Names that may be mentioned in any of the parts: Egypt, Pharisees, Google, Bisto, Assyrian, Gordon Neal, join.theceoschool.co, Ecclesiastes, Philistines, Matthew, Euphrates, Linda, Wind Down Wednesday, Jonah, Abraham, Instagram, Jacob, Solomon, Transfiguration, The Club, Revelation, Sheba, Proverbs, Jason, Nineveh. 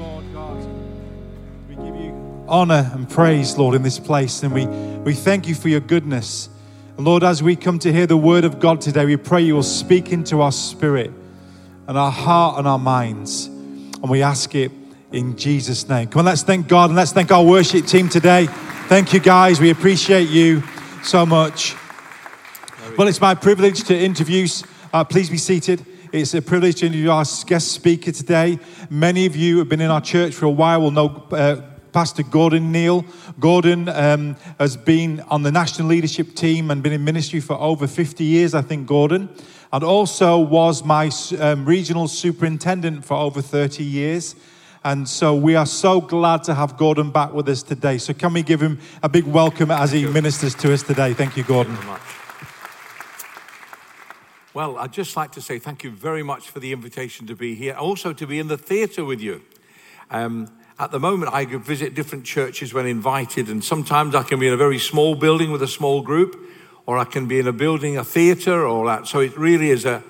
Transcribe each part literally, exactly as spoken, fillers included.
Lord God. We give you honor and praise, Lord, in this place. And we, we thank you for your goodness. And Lord, as we come to hear the word of God today, we pray you will speak into our spirit and our heart and our minds. And we ask it in Jesus' name. Come on, let's thank God and let's thank our worship team today. Thank you, guys. We appreciate you so much. Well, it's my privilege to introduce, uh, please be seated. It's a privilege to introduce our guest speaker today. Many of you have been in our church for a while, will know uh, Pastor Gordon Neal. Gordon um, has been on the national leadership team and been in ministry for over fifty years, I think, Gordon. And also was my um, regional superintendent for over thirty years. And so we are so glad to have Gordon back with us today. So can we give him a big welcome as he ministers to us today? Thank you, Gordon. Thank you very much. Well, I'd just like to say thank you very much for the invitation to be here. Also to be in the theatre with you. Um, at the moment, I visit different churches when invited. And sometimes I can be in a very small building with a small group. Or I can be in a building, a theatre, or that. So it really is a...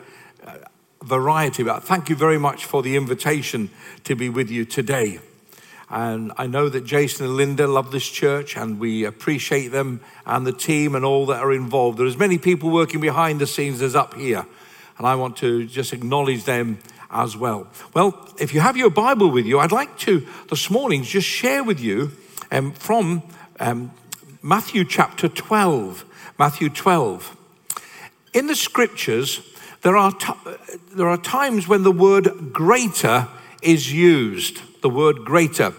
variety. But thank you very much for the invitation to be with you today. And I know that Jason and Linda love this church, and we appreciate them and the team and all that are involved. There are as many people working behind the scenes as up here, and I want to just acknowledge them as well. Well, if you have your Bible with you, I'd like to this morning just share with you um, from um, Matthew chapter twelve. Matthew twelve. In the scriptures, There are t- there are times when the word greater is used, the word greater.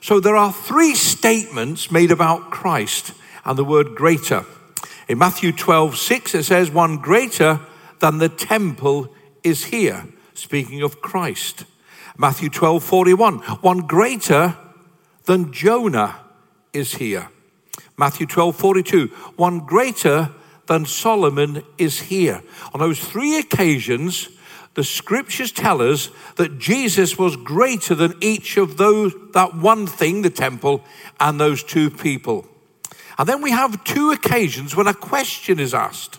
So there are three statements made about Christ and the word greater. In Matthew twelve six, it says, one greater than the temple is here, speaking of Christ. Matthew twelve forty-one, one greater than Jonah is here. Matthew twelve forty-two, one greater than Solomon is here. On those three occasions, the scriptures tell us that Jesus was greater than each of those, that one thing, the temple, and those two people. And then we have two occasions when a question is asked.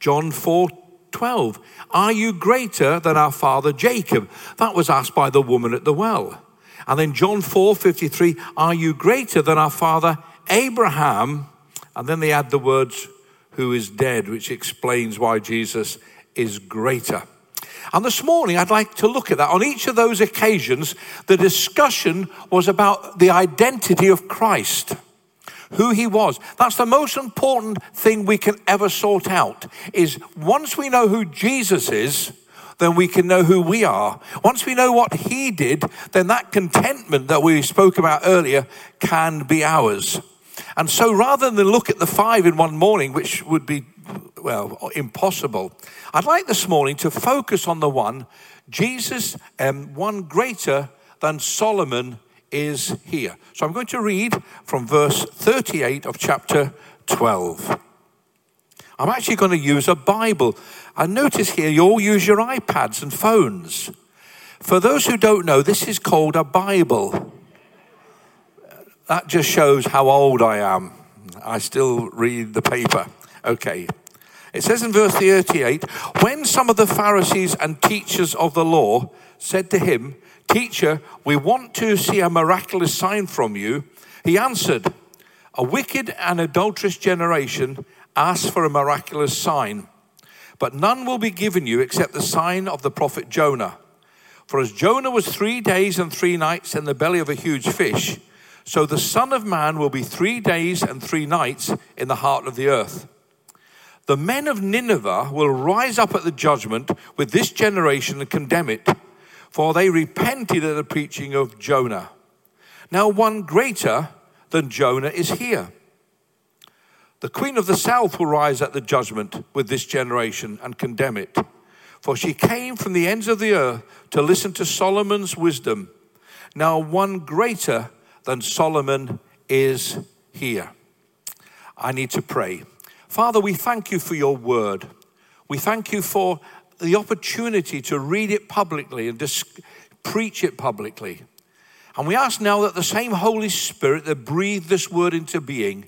John four twelve, are you greater than our father Jacob? That was asked by the woman at the well. And then John four fifty-three, are you greater than our father Abraham? And then they add the words, who is dead, which explains why Jesus is greater. And this morning, I'd like to look at that. On each of those occasions, the discussion was about the identity of Christ, who he was. That's the most important thing we can ever sort out, is once we know who Jesus is, then we can know who we are. Once we know what he did, then that contentment that we spoke about earlier can be ours. And so rather than look at the five in one morning, which would be, well, impossible, I'd like this morning to focus on the one, Jesus, um, one greater than Solomon is here. So I'm going to read from verse thirty-eight of chapter twelve. I'm actually going to use a Bible. And notice here, you all use your iPads and phones. For those who don't know, this is called a Bible. That just shows how old I am. I still read the paper. Okay. It says in verse thirty-eight, when some of the Pharisees and teachers of the law said to him, teacher, we want to see a miraculous sign from you. He answered, a wicked and adulterous generation asks for a miraculous sign, but none will be given you except the sign of the prophet Jonah. For as Jonah was three days and three nights in the belly of a huge fish, so the Son of Man will be three days and three nights in the heart of the earth. The men of Nineveh will rise up at the judgment with this generation and condemn it, for they repented at the preaching of Jonah. Now one greater than Jonah is here. The Queen of the South will rise at the judgment with this generation and condemn it, for she came from the ends of the earth to listen to Solomon's wisdom. Now one greater than Solomon is here. I need to pray. Father, we thank you for your word. We thank you for the opportunity to read it publicly and dis- preach it publicly. And we ask now that the same Holy Spirit that breathed this word into being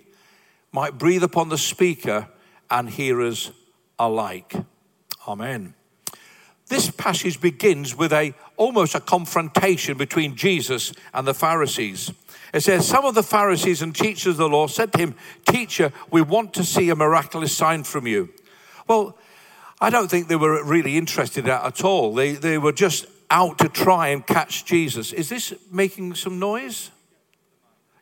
might breathe upon the speaker and hearers alike. Amen. This passage begins with a almost a confrontation between Jesus and the Pharisees. It says, some of the Pharisees and teachers of the law said to him, "Teacher, we want to see a miraculous sign from you." Well, I don't think they were really interested at all. They they were just out to try and catch Jesus. Is this making some noise?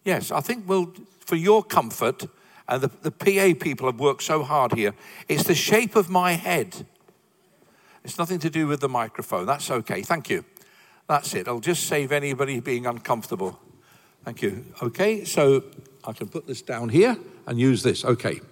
Yes, I think we'll, for your comfort, and the, the P A people have worked so hard here, it's the shape of my head. It's nothing to do with the microphone. That's okay. Thank you. That's it. I'll just save anybody being uncomfortable. Thank you. Okay, so I can put this down here and use this. Okay.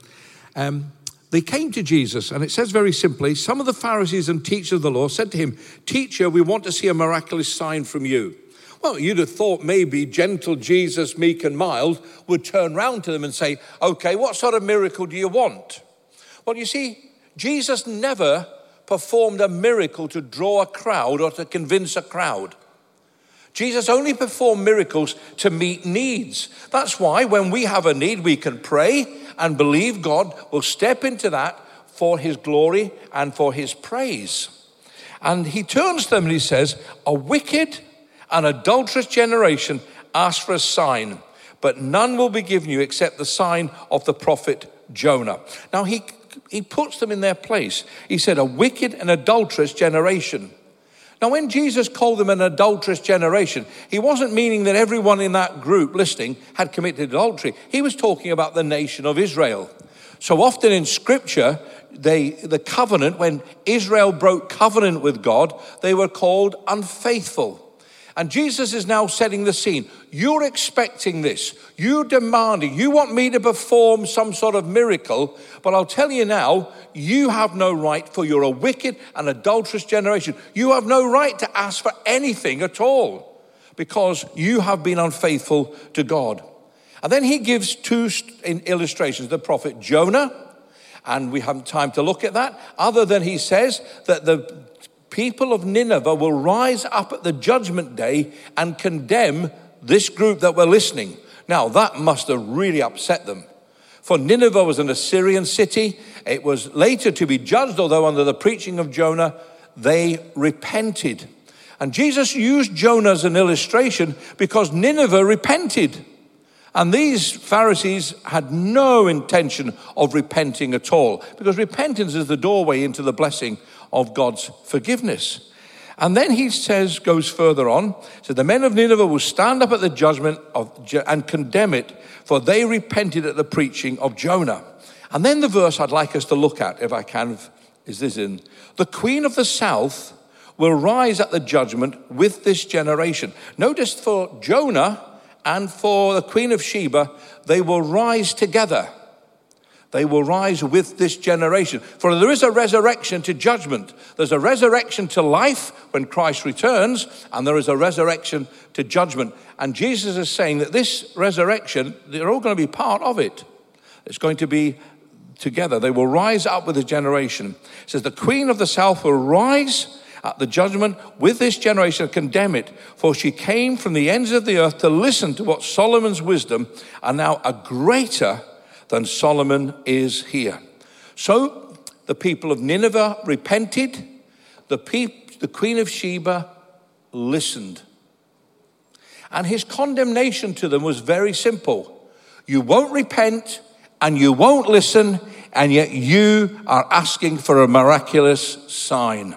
Um, they came to Jesus, and it says very simply, some of the Pharisees and teachers of the law said to him, "Teacher, we want to see a miraculous sign from you." Well, you'd have thought maybe gentle Jesus, meek and mild, would turn round to them and say, "Okay, what sort of miracle do you want?" Well, you see, Jesus never performed a miracle to draw a crowd or to convince a crowd. Jesus only performed miracles to meet needs. That's why when we have a need, we can pray and believe God will step into that for his glory and for his praise. And he turns to them and he says, "A wicked an adulterous generation asks for a sign, but none will be given you except the sign of the prophet Jonah." Now, he he puts them in their place. He said, a wicked and adulterous generation. Now, when Jesus called them an adulterous generation, he wasn't meaning that everyone in that group listening had committed adultery. He was talking about the nation of Israel. So often in Scripture, they, the covenant, when Israel broke covenant with God, they were called unfaithful. And Jesus is now setting the scene. You're expecting this. You're demanding. You want me to perform some sort of miracle. But I'll tell you now, you have no right, for you're a wicked and adulterous generation. You have no right to ask for anything at all because you have been unfaithful to God. And then he gives two illustrations, the prophet Jonah, and we haven't time to look at that, other than he says that the people of Nineveh will rise up at the judgment day and condemn this group that were listening. Now, that must have really upset them. For Nineveh was an Assyrian city. It was later to be judged, although under the preaching of Jonah, they repented. And Jesus used Jonah as an illustration because Nineveh repented. And these Pharisees had no intention of repenting at all, because repentance is the doorway into the blessing of God's forgiveness. And then he says, goes further on, so the men of Nineveh will stand up at the judgment of and condemn it, for they repented at the preaching of Jonah. And then the verse I'd like us to look at, if I can, is this in. The queen of the south will rise at the judgment with this generation. Notice for Jonah and for the queen of Sheba, they will rise together. They will rise with this generation. For there is a resurrection to judgment. There's a resurrection to life when Christ returns, and there is a resurrection to judgment. And Jesus is saying that this resurrection, they're all going to be part of it. It's going to be together. They will rise up with the generation. It says, the queen of the south will rise at the judgment with this generation and condemn it, for she came from the ends of the earth to listen to what Solomon's wisdom, and now a greater than Solomon is here. So the people of Nineveh repented. The, peop- the queen of Sheba listened. And his condemnation to them was very simple. You won't repent and you won't listen, and yet you are asking for a miraculous sign.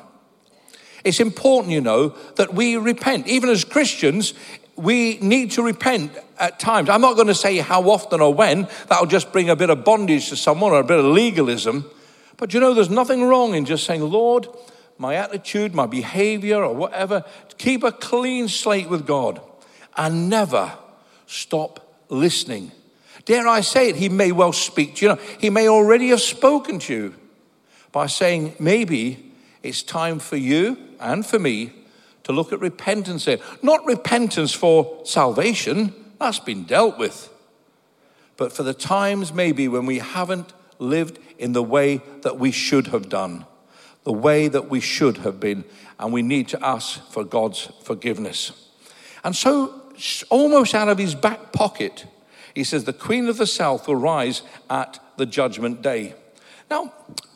It's important, you know, that we repent. Even as Christians, we need to repent at times. I'm not going to say how often or when. That'll just bring a bit of bondage to someone or a bit of legalism. But you know, there's nothing wrong in just saying, "Lord, my attitude, my behavior or whatever," keep a clean slate with God and never stop listening. Dare I say it, he may well speak to you. He may already have spoken to you by saying, maybe it's time for you and for me to look at repentance here. Not repentance for salvation, that's been dealt with, but for the times maybe when we haven't lived in the way that we should have done, the way that we should have been, and we need to ask for God's forgiveness. And so, almost out of his back pocket, he says, the queen of the south will rise at the judgment day. Now,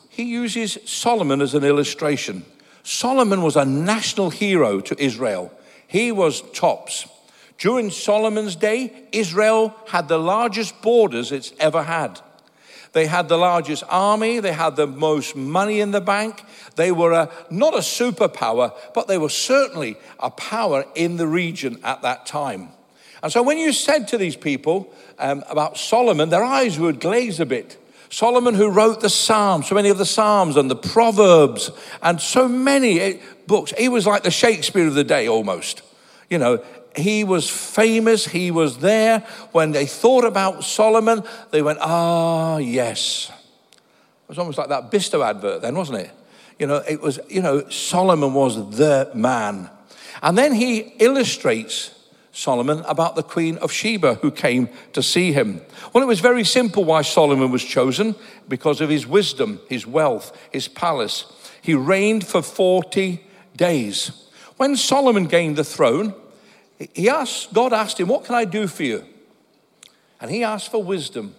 he uses Solomon as an illustration. Solomon was a national hero to Israel. He was tops. During Solomon's day, Israel had the largest borders it's ever had. They had the largest army. They had the most money in the bank. They were a, not a superpower, but they were certainly a power in the region at that time. And so when you said to these people um, about Solomon, their eyes would glaze a bit. Solomon, who wrote the Psalms, so many of the Psalms and the Proverbs and so many books. He was like the Shakespeare of the day almost, you know. He was famous. He was there. When they thought about Solomon, they went, ah, yes. It was almost like that Bisto advert then, wasn't it? You know, it was, you know, Solomon was the man. And then he illustrates Solomon about the Queen of Sheba who came to see him. Well, it was very simple why Solomon was chosen, because of his wisdom, his wealth, his palace. He reigned for forty days. When Solomon gained the throne, He asked, God asked him, what can I do for you? And he asked for wisdom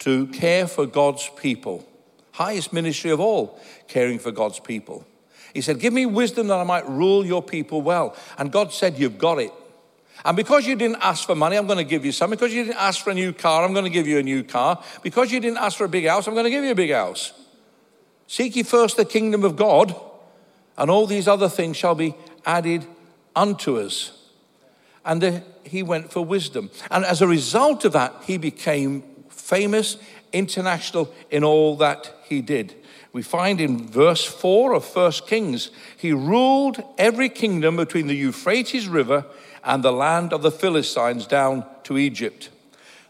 to care for God's people. Highest ministry of all, caring for God's people. He said, give me wisdom that I might rule your people well. And God said, you've got it. And because you didn't ask for money, I'm going to give you some. Because you didn't ask for a new car, I'm going to give you a new car. Because you didn't ask for a big house, I'm going to give you a big house. Seek ye first the kingdom of God, and all these other things shall be added unto us. And the, he went for wisdom. And as a result of that, he became famous, international in all that he did. We find in verse four of First Kings, he ruled every kingdom between the Euphrates River and the land of the Philistines down to Egypt.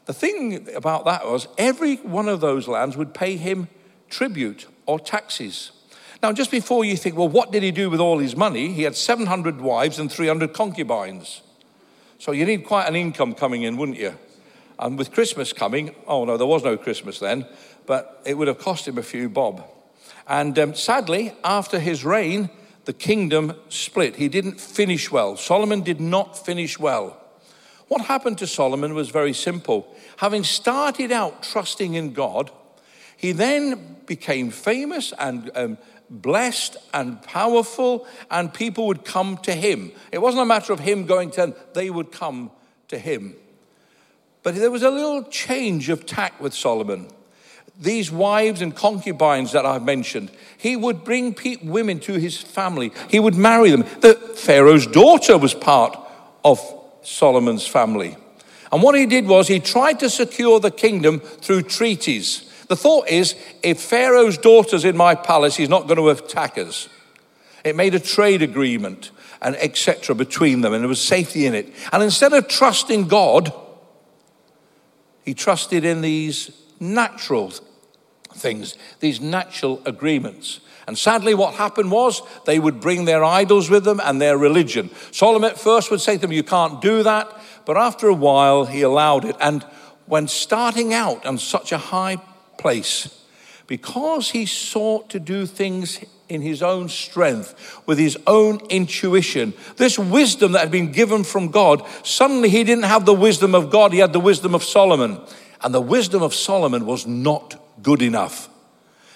The thing about that was every one of those lands would pay him tribute or taxes. Now, just before you think, well, what did he do with all his money? He had seven hundred wives and three hundred concubines. So you need quite an income coming in, wouldn't you? And with Christmas coming, oh no, there was no Christmas then, but it would have cost him a few bob. And um, sadly, after his reign, the kingdom split. He didn't finish well. Solomon did not finish well. What happened to Solomon was very simple. Having started out trusting in God, he then became famous and um, blessed and powerful, and people would come to him. It wasn't a matter of him going to them, they would come to him. But there was a little change of tack with Solomon. These wives and concubines that I've mentioned, he would bring women to his family. He would marry them. The Pharaoh's daughter was part of Solomon's family. And what he did was he tried to secure the kingdom through treaties. The thought is, if Pharaoh's daughter's in my palace, he's not going to attack us. It made a trade agreement and et cetera between them, and there was safety in it. And instead of trusting God, he trusted in these natural things, these natural agreements. And sadly, what happened was they would bring their idols with them and their religion. Solomon at first would say to them, you can't do that. But after a while, he allowed it. And when starting out on such a high place, because he sought to do things in his own strength, with his own intuition, this wisdom that had been given from God, suddenly he didn't have the wisdom of God, he had the wisdom of Solomon. And the wisdom of Solomon was not good enough.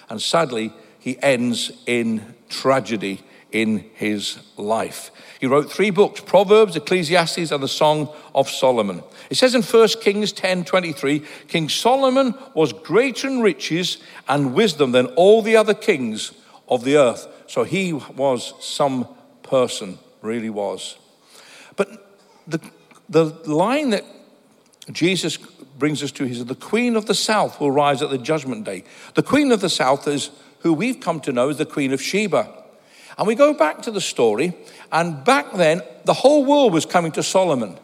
And sadly, he ends in tragedy in his life. He wrote three books, Proverbs, Ecclesiastes, and the Song of Solomon. It says in First Kings ten twenty-three, King Solomon was greater in riches and wisdom than all the other kings of the earth. So he was some person, really was. But the, the line that Jesus brings us to, he said, the Queen of the South will rise at the judgment day. The Queen of the South is who we've come to know as the Queen of Sheba. And we go back to the story, and back then, the whole world was coming to Solomon.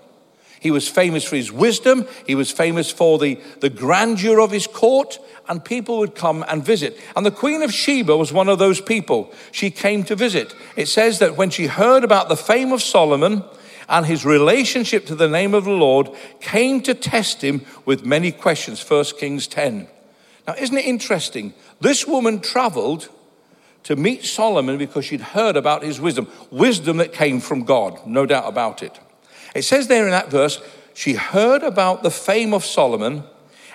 He was famous for his wisdom, he was famous for the, the grandeur of his court, and people would come and visit. And the Queen of Sheba was one of those people. She came to visit. It says that when she heard about the fame of Solomon and his relationship to the name of the Lord, came to test him with many questions, First Kings ten. Now, isn't it interesting? This woman traveled to meet Solomon because she'd heard about his wisdom, wisdom that came from God, no doubt about it. It says there in that verse, she heard about the fame of Solomon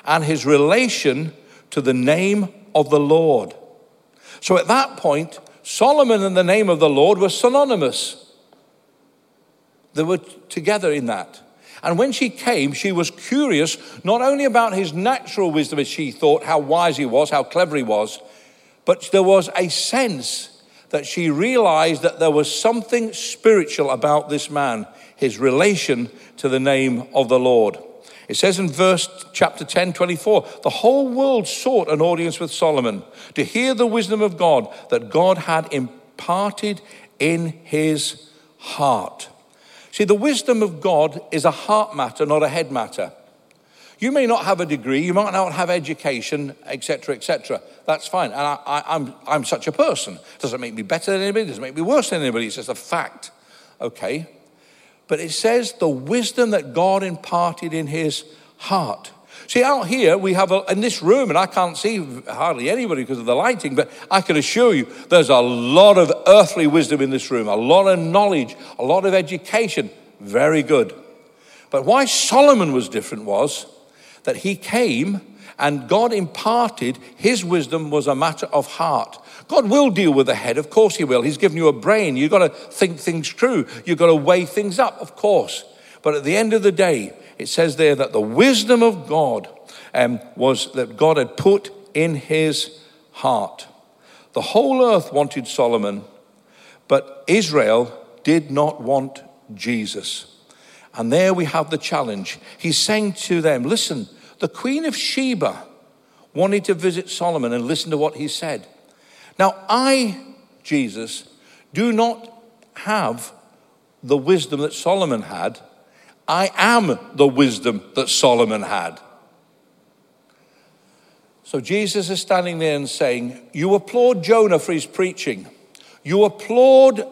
and his relation to the name of the Lord. So at that point, Solomon and the name of the Lord were synonymous. They were together in that. And when she came, she was curious, not only about his natural wisdom, as she thought, how wise he was, how clever he was, but there was a sense that she realized that there was something spiritual about this man, his relation to the name of the Lord. It says in verse chapter ten, twenty-four, the whole world sought an audience with Solomon to hear the wisdom of God that God had imparted in his heart. See, the wisdom of God is a heart matter, not a head matter. You may not have a degree, you might not have education, et cetera, et cetera. That's fine. And I, I, I'm, I'm such a person. It doesn't make me better than anybody, it doesn't make me worse than anybody. It's just a fact. Okay. But it says the wisdom that God imparted in his heart. See, out here we have, a, in this room, and I can't see hardly anybody because of the lighting, but I can assure you there's a lot of earthly wisdom in this room, a lot of knowledge, a lot of education. Very good. But why Solomon was different was that he came and God imparted his wisdom was a matter of heart. God will deal with the head, of course he will. He's given you a brain. You've got to think things through. You've got to weigh things up, of course. But at the end of the day, it says there that the wisdom of God um, was that God had put in his heart. The whole earth wanted Solomon, but Israel did not want Jesus. And there we have the challenge. He's saying to them, listen, the Queen of Sheba wanted to visit Solomon and listen to what he said. Now, I, Jesus, do not have the wisdom that Solomon had. I am the wisdom that Solomon had. So Jesus is standing there and saying, you applaud Jonah for his preaching. You applaud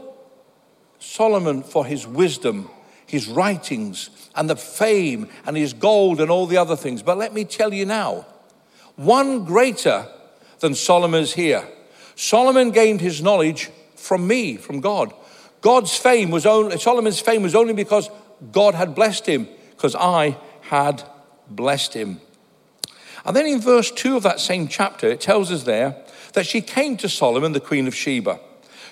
Solomon for his wisdom, his writings, and the fame, and his gold, and all the other things. But let me tell you now, one greater than Solomon is here. Solomon gained his knowledge from me, from God. God's fame was only, Solomon's fame was only because God had blessed him, because I had blessed him. And then in verse two of that same chapter, it tells us there that she came to Solomon, the Queen of Sheba.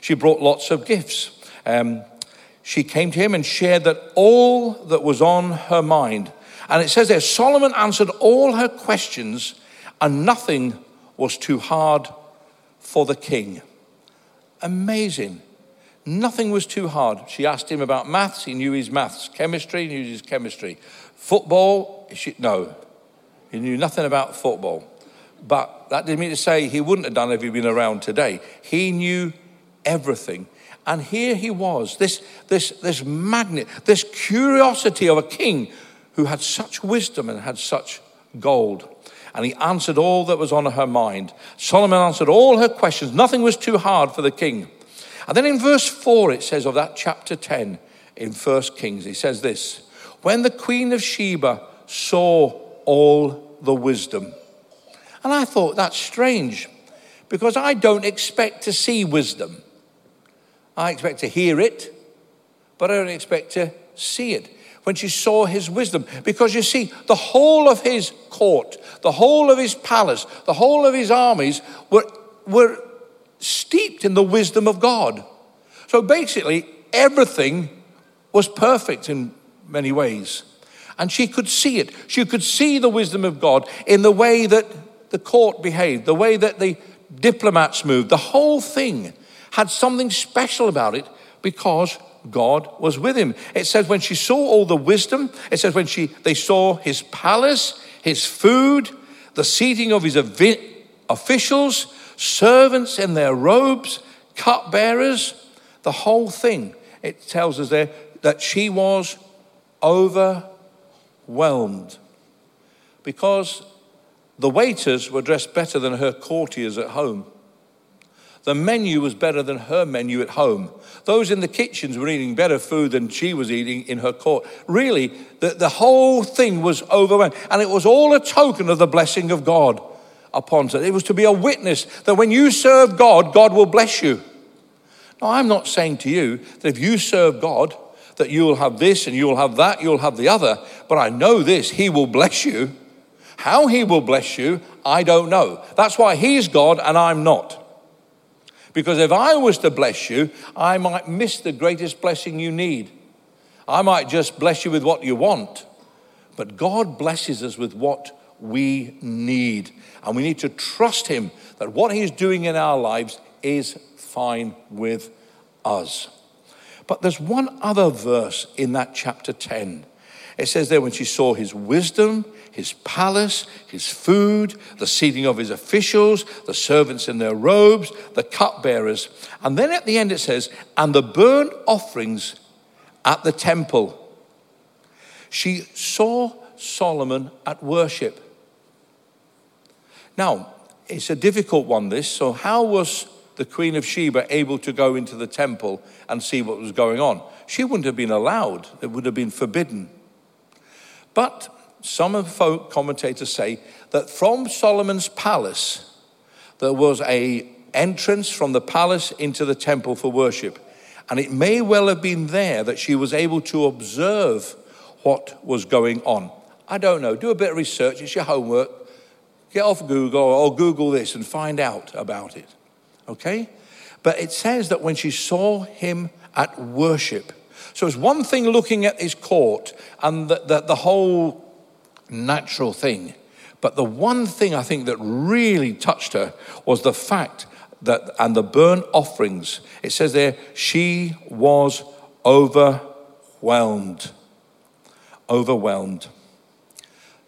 She brought lots of gifts. Um, she came to him and shared that all that was on her mind. And it says there, Solomon answered all her questions, and nothing was too hard for the king. Amazing. Nothing was too hard. She asked him about maths. He knew his maths. Chemistry, he knew his chemistry. Football, she, no. He knew nothing about football. But that didn't mean to say he wouldn't have done if he'd been around today. He knew everything. And here he was, this, this, this magnet, this curiosity of a king who had such wisdom and had such gold. And he answered all that was on her mind. Solomon answered all her questions. Nothing was too hard for the king. And then in verse four, it says of that chapter ten in First Kings, he says this, when the Queen of Sheba saw all the wisdom. And I thought, that's strange, because I don't expect to see wisdom. I expect to hear it, but I don't expect to see it. When she saw his wisdom, because you see, the whole of his court, the whole of his palace, the whole of his armies were, were steeped in the wisdom of God. So basically, everything was perfect in many ways. And she could see it. She could see the wisdom of God in the way that the court behaved, the way that the diplomats moved. The whole thing had something special about it because God was with him. It says when she saw all the wisdom, it says when she they saw his palace, his food, the seating of his officials, servants in their robes, cupbearers, the whole thing. It tells us there that she was overwhelmed because the waiters were dressed better than her courtiers at home. The menu was better than her menu at home. Those in the kitchens were eating better food than she was eating in her court. Really, the, the whole thing was overwhelming. And it was all a token of the blessing of God upon her. It was to be a witness that when you serve God, God will bless you. Now, I'm not saying to you that if you serve God, that you'll have this and you'll have that, you'll have the other. But I know this, he will bless you. How he will bless you, I don't know. That's why he's God and I'm not. Because if I was to bless you, I might miss the greatest blessing you need. I might just bless you with what you want. But God blesses us with what we need. And we need to trust him that what he's doing in our lives is fine with us. But there's one other verse in that chapter ten. It says there, when she saw his wisdom, his palace, his food, the seating of his officials, the servants in their robes, the cupbearers. And then at the end it says, and the burnt offerings at the temple. She saw Solomon at worship. Now, it's a difficult one, this. So how was the Queen of Sheba able to go into the temple and see what was going on? She wouldn't have been allowed. It would have been forbidden. But some folk commentators say that from Solomon's palace, there was an entrance from the palace into the temple for worship. And it may well have been there that she was able to observe what was going on. I don't know. Do a bit of research. It's your homework. Get off Google or Google this and find out about it. Okay? But it says that when she saw him at worship. So it's one thing looking at his court and the, the, the whole natural thing. But the one thing I think that really touched her was the fact that, and the burnt offerings, it says there, she was overwhelmed. Overwhelmed.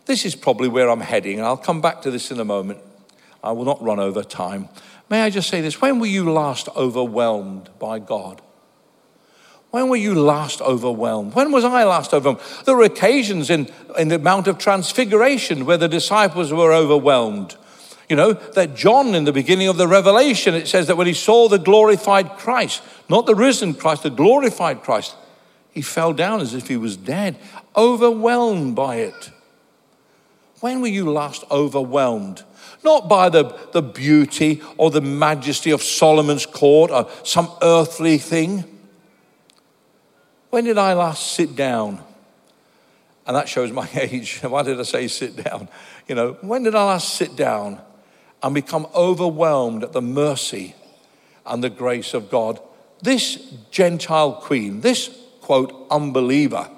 This is probably where I'm heading, and I'll come back to this in a moment. I will not run over time. May I just say this? When were you last overwhelmed by God? When were you last overwhelmed? When was I last overwhelmed? There were occasions in, in the Mount of Transfiguration where the disciples were overwhelmed. You know, that John in the beginning of the Revelation, it says that when he saw the glorified Christ, not the risen Christ, the glorified Christ, he fell down as if he was dead, overwhelmed by it. When were you last overwhelmed? Not by the, the beauty or the majesty of Solomon's court or some earthly thing. When did I last sit down? And that shows my age. Why did I say sit down? You know, when did I last sit down and become overwhelmed at the mercy and the grace of God? This Gentile queen, this, quote, unbeliever,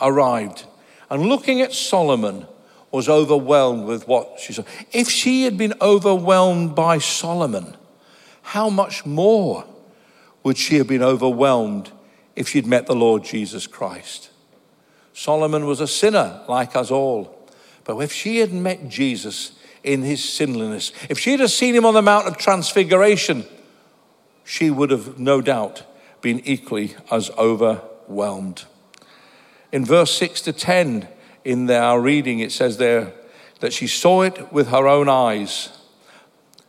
arrived and looking at Solomon was overwhelmed with what she saw. If she had been overwhelmed by Solomon, how much more would she have been overwhelmed if she'd met the Lord Jesus Christ? Solomon was a sinner like us all. But if she had met Jesus in his sinlessness, if she'd have seen him on the Mount of Transfiguration, she would have no doubt been equally as overwhelmed. In verse six to ten in our reading, it says there that she saw it with her own eyes.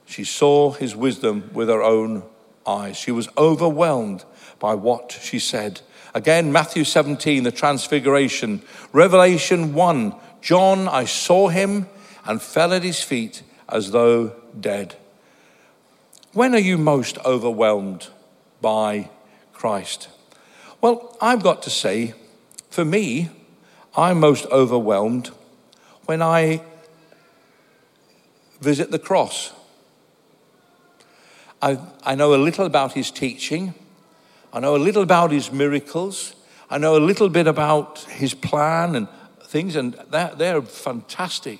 She saw his wisdom with her own eyes. She was overwhelmed by what she said. Again, Matthew seventeen, the Transfiguration. Revelation one, John, I saw him and fell at his feet as though dead. When are you most overwhelmed by Christ? Well, I've got to say, for me, I'm most overwhelmed when I visit the cross. I, I know a little about his teaching. I know a little about his miracles. I know a little bit about his plan and things, and that, they're fantastic.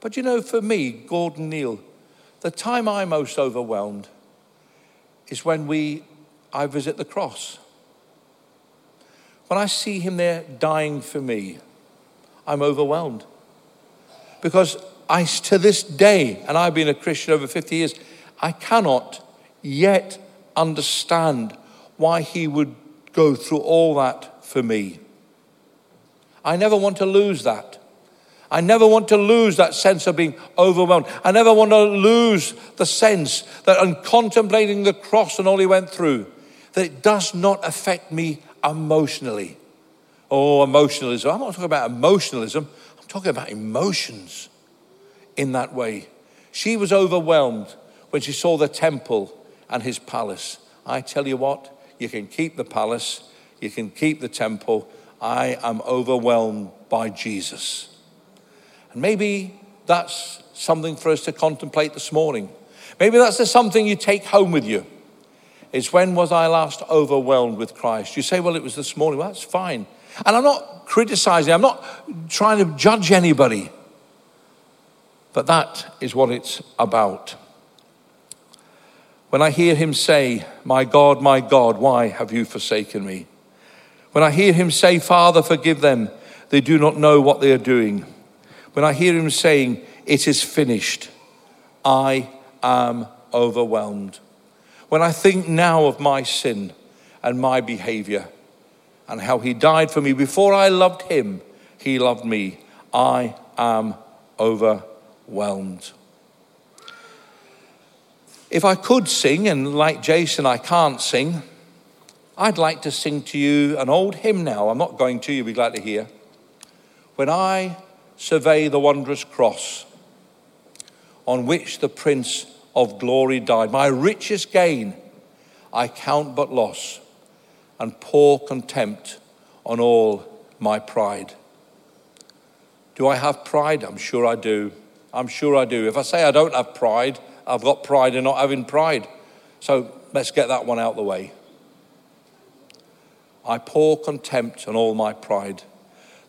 But you know, for me, Gordon Neal, the time I'm most overwhelmed is when we, I visit the cross. When I see him there dying for me, I'm overwhelmed. Because I, to this day, and I've been a Christian over fifty years, I cannot yet understand why he would go through all that for me. I never want to lose that. I never want to lose that sense of being overwhelmed. I never want to lose the sense that in contemplating the cross and all he went through, that it does not affect me emotionally. Oh, emotionalism. I'm not talking about emotionalism. I'm talking about emotions in that way. She was overwhelmed when she saw the temple and his palace. I tell you what, you can keep the palace, you can keep the temple. I am overwhelmed by Jesus. And maybe that's something for us to contemplate this morning. Maybe that's just something you take home with you. It's when was I last overwhelmed with Christ? You say, well, it was this morning. Well, that's fine. And I'm not criticizing. I'm not trying to judge anybody. But that is what it's about. When I hear him say, my God, my God, why have you forsaken me? When I hear him say, Father, forgive them. They do not know what they are doing. When I hear him saying, it is finished, I am overwhelmed. When I think now of my sin and my behavior and how he died for me, before I loved him, he loved me. I am overwhelmed. If I could sing, and like Jason, I can't sing, I'd like to sing to you an old hymn now. I'm not going to, you'll be glad to hear. When I survey the wondrous cross on which the Prince of Glory died, my richest gain I count but loss and pour contempt on all my pride. Do I have pride? I'm sure I do. I'm sure I do. If I say I don't have pride, I've got pride in not having pride. So let's get that one out of the way. I pour contempt on all my pride.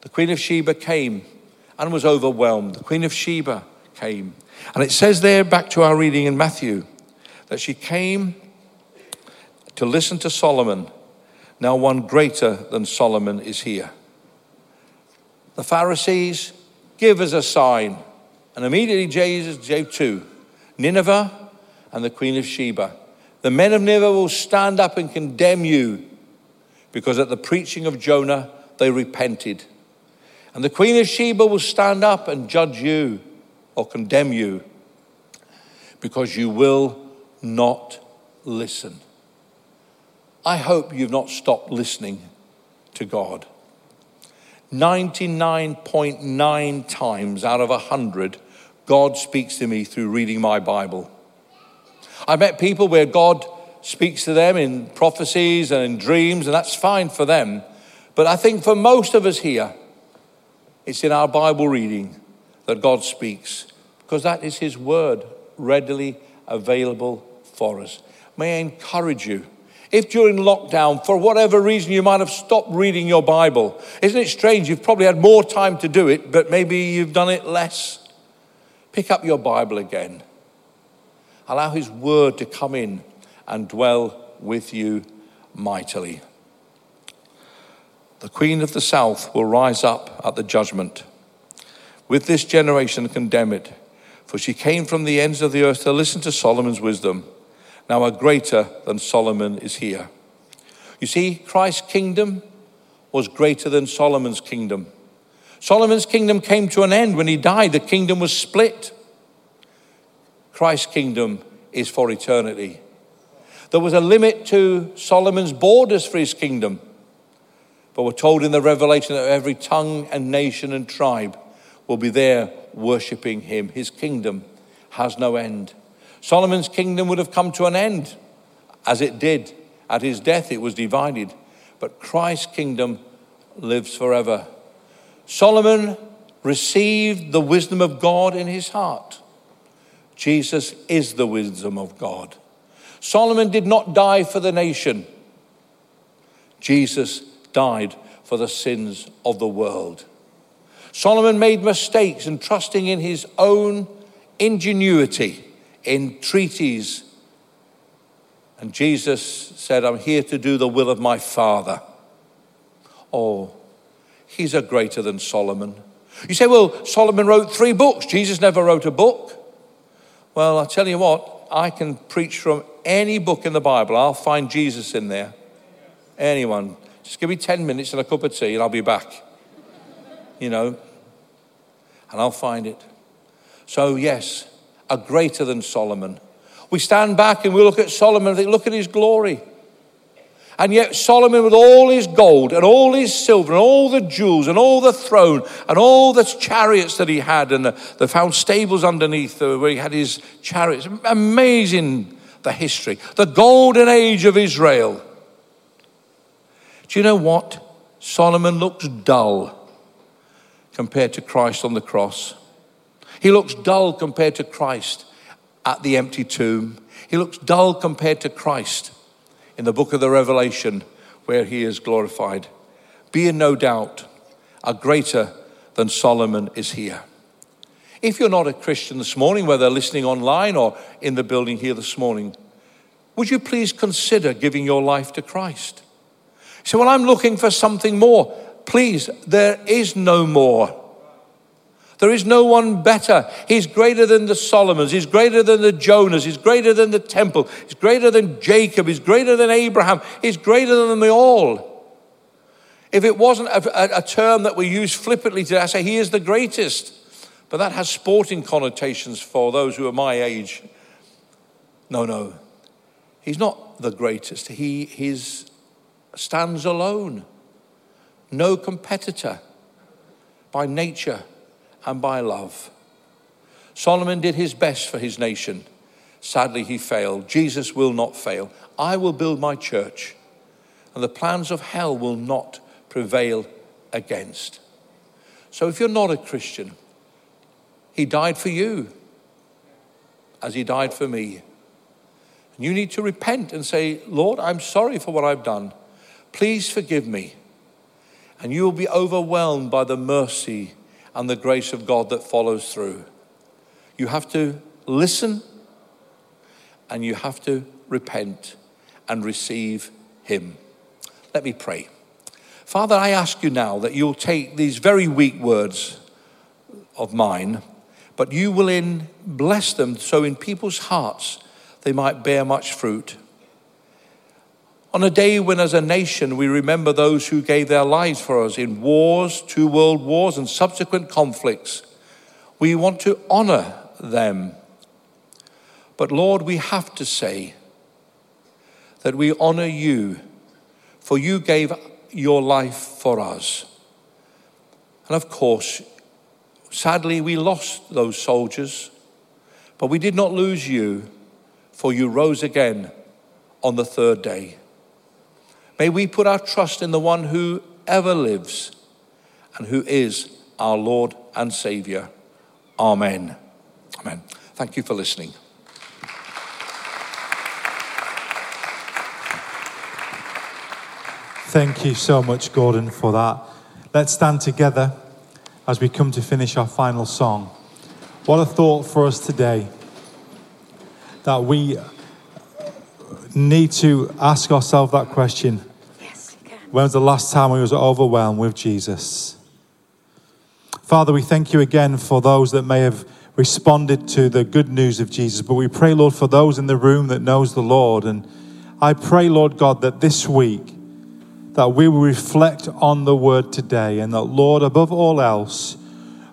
The Queen of Sheba came and was overwhelmed. The Queen of Sheba came. And it says there, back to our reading in Matthew, that she came to listen to Solomon. Now one greater than Solomon is here. The Pharisees, give us a sign. And immediately Jesus gave two, Nineveh and the Queen of Sheba. The men of Nineveh will stand up and condemn you, because at the preaching of Jonah, they repented. And the Queen of Sheba will stand up and judge you, or condemn you, because you will not listen. I hope you've not stopped listening to God. ninety-nine point nine times out of one hundred, God speaks to me through reading my Bible. I met people where God speaks to them in prophecies and in dreams, and that's fine for them. But I think for most of us here, it's in our Bible reading that God speaks, because that is his word readily available for us. May I encourage you, if during lockdown, for whatever reason, you might have stopped reading your Bible. Isn't it strange? You've probably had more time to do it, but maybe you've done it less. Pick up your Bible again. Allow his word to come in and dwell with you mightily. The Queen of the South will rise up at the judgment. With this generation condemn it, for she came from the ends of the earth to listen to Solomon's wisdom. Now a greater than Solomon is here. You see, Christ's kingdom was greater than Solomon's kingdom. Solomon's kingdom came to an end when he died. The kingdom was split. Christ's kingdom is for eternity. There was a limit to Solomon's borders for his kingdom. But we're told in the Revelation that every tongue and nation and tribe will be there worshiping him. His kingdom has no end. Solomon's kingdom would have come to an end, as it did. At his death, it was divided. But Christ's kingdom lives forever. Solomon received the wisdom of God in his heart. Jesus is the wisdom of God. Solomon did not die for the nation. Jesus died for the sins of the world. Solomon made mistakes in trusting in his own ingenuity, in treaties. And Jesus said, I'm here to do the will of my Father. Oh, he's a greater than Solomon. You say, well, Solomon wrote three books. Jesus never wrote a book. Well, I'll tell you what, I can preach from any book in the Bible. I'll find Jesus in there. Anyone. Just give me ten minutes and a cup of tea and I'll be back. You know, and I'll find it. So yes, a greater than Solomon. We stand back and we look at Solomon and think, look at his glory. And yet Solomon, with all his gold and all his silver and all the jewels and all the throne and all the chariots that he had, and the, the found stables underneath where he had his chariots. Amazing, the history. The golden age of Israel. Do you know what? Solomon looks dull compared to Christ on the cross. He looks dull compared to Christ at the empty tomb. He looks dull compared to Christ in the book of the Revelation, where he is glorified. Be in no doubt, a greater than Solomon is here. If you're not a Christian this morning, whether listening online or in the building here this morning, would you please consider giving your life to Christ? So, well, I'm looking for something more. Please, there is no more. There is no one better. He's greater than the Solomons. He's greater than the Jonas. He's greater than the temple. He's greater than Jacob. He's greater than Abraham. He's greater than them all. If it wasn't a, a, a term that we use flippantly today, I say he is the greatest. But that has sporting connotations for those who are my age. No, no. He's not the greatest. He is, stands alone. No competitor by nature and by love. Solomon did his best for his nation. Sadly, he failed. Jesus will not fail. I will build my church, and the plans of hell will not prevail against. So if you're not a Christian, he died for you as he died for me. And you need to repent and say, Lord, I'm sorry for what I've done. Please forgive me. And you will be overwhelmed by the mercy and the grace of God that follows through. You have to listen, and you have to repent and receive him. Let me pray. Father, I ask you now that you'll take these very weak words of mine, but you will in bless them so in people's hearts they might bear much fruit. On a day when as a nation we remember those who gave their lives for us in wars, two world wars and subsequent conflicts, we want to honor them. But Lord, we have to say that we honor you, for you gave your life for us. And of course, sadly, we lost those soldiers, but we did not lose you, for you rose again on the third day. May we put our trust in the one who ever lives and who is our Lord and Savior. Amen. Amen. Thank you for listening. Thank you so much, Gordon, for that. Let's stand together as we come to finish our final song. What a thought for us today, that we need to ask ourselves that question. Yes, you can. When was the last time we was overwhelmed with Jesus? Father, we thank you again for those that may have responded to the good news of Jesus, but we pray, Lord, for those in the room that knows the Lord. And I pray, Lord God, that this week, that we will reflect on the word today, and that, Lord, above all else,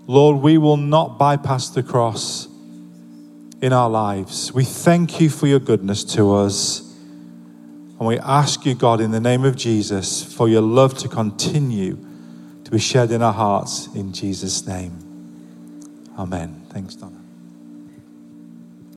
Lord, we will not bypass the cross in our lives. We thank you for your goodness to us. And we ask you, God, in the name of Jesus, for your love to continue to be shed in our hearts. In Jesus' name. Amen. Thanks, Donna.